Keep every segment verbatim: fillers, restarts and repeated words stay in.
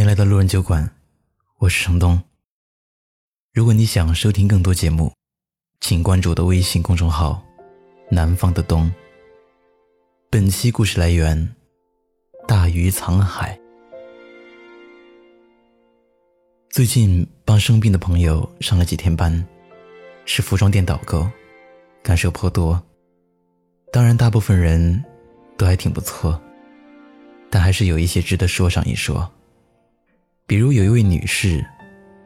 欢迎来到路人酒馆，我是程东。如果你想收听更多节目，请关注我的微信公众号南方的东。本期故事来源大鱼藏海。最近帮生病的朋友上了几天班，是服装店导购，感受颇多。当然大部分人都还挺不错，但还是有一些值得说上一说。比如有一位女士，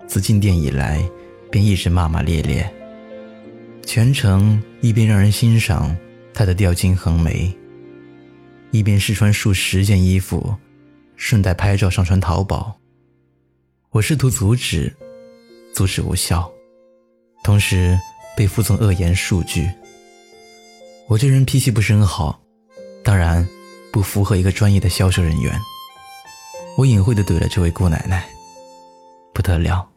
自进店以来便一直骂骂咧咧，全程一边让人欣赏她的吊睛横眉，一边试穿数十件衣服，顺带拍照上传淘宝。我试图阻止，阻止无效，同时被附赠恶言数据。我这人脾气不是很好，当然不符合一个专业的销售人员。我隐晦地怼了这位姑奶奶，不得了，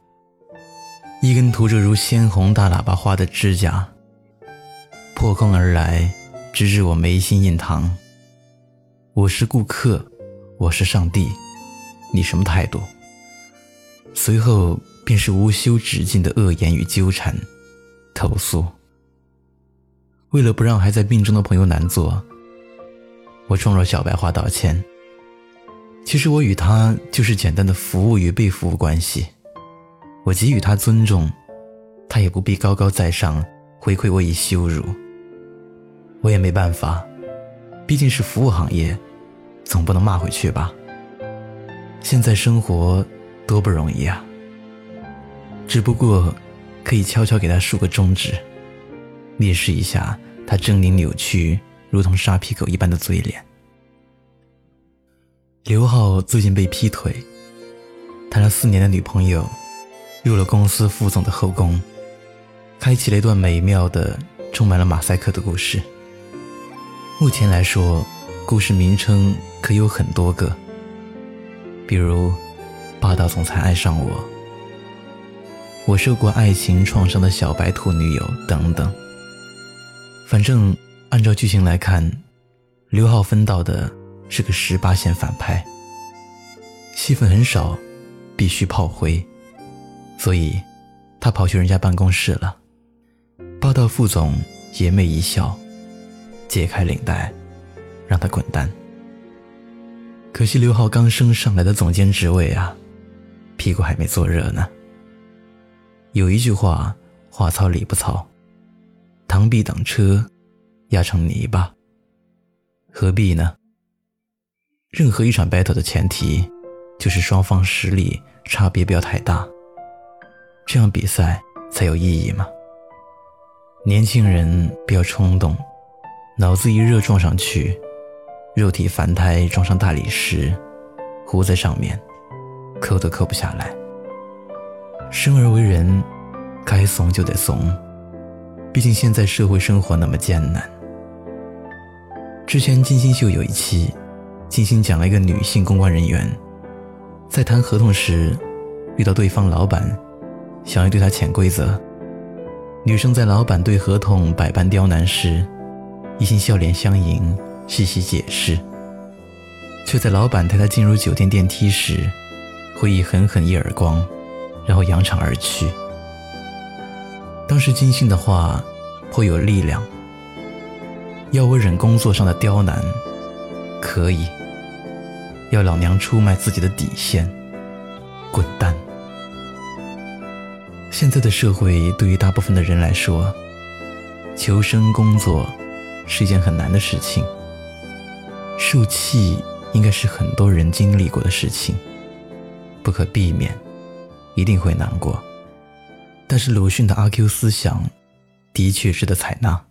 一根涂着如鲜红大喇叭花的指甲破空而来，直至我眉心印堂。我是顾客，我是上帝，你什么态度？随后便是无休止境的恶言与纠缠、投诉。为了不让还在病中的朋友难做，我冲着小白花道歉。其实我与他就是简单的服务与被服务关系，我给予他尊重，他也不必高高在上回馈我以羞辱。我也没办法，毕竟是服务行业，总不能骂回去吧。现在生活多不容易啊，只不过可以悄悄给他竖个中指，蔑视一下他狰狞扭曲如同沙皮狗一般的嘴脸。刘浩最近被劈腿，谈了四年的女朋友入了公司副总的后宫，开启了一段美妙的充满了马赛克的故事。目前来说，故事名称可有很多个，比如霸道总裁爱上我，我受过爱情创伤的小白兔女友等等。反正按照剧情来看，刘浩分到的是个十八线反派，戏份很少，必须炮灰，所以他跑去人家办公室了。霸道副总邪魅一笑，解开领带让他滚蛋。可惜刘浩刚升上来的总监职位啊，屁股还没坐热呢。有一句话，话糙理不糙，螳臂挡车，压成泥巴，何必呢？任何一场 battle 的前提就是双方实力差别不要太大，这样比赛才有意义嘛。年轻人不要冲动，脑子一热撞上去，肉体凡胎撞上大理石，糊在上面，扣都扣不下来。生而为人，该怂就得怂，毕竟现在社会生活那么艰难。之前金星秀有一期，金星讲了一个女性公关人员在谈合同时遇到对方老板想要对她潜规则，女生在老板对合同百般刁难时，一心笑脸相迎，细细解释，却在老板带她进入酒店电梯时，会一狠狠一耳光，然后扬长而去。当时金星的话颇有力量，要我忍工作上的刁难可以，要老娘出卖自己的底线，滚蛋。现在的社会对于大部分的人来说，求生工作是一件很难的事情，受气应该是很多人经历过的事情，不可避免，一定会难过。但是鲁迅的阿 Q 思想的确值得采纳，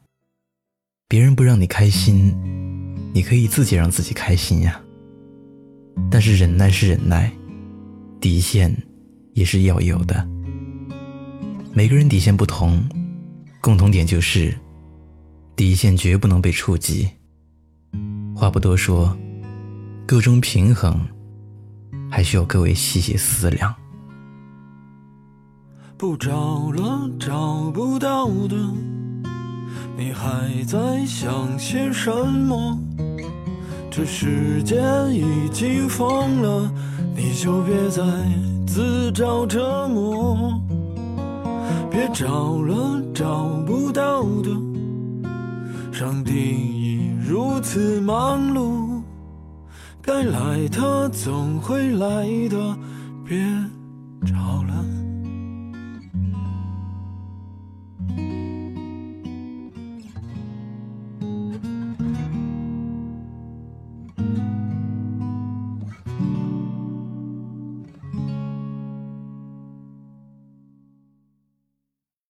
别人不让你开心，你可以自己让自己开心呀。但是忍耐是忍耐，底线也是要有的。每个人底线不同，共同点就是底线绝不能被触及。话不多说，各种平衡还需要各位细细思量。不找了找不到的，你还在想些什么？这世界已经疯了，你就别再自找折磨，别找了找不到的，上帝已如此忙碌，该来他总会来的，别找。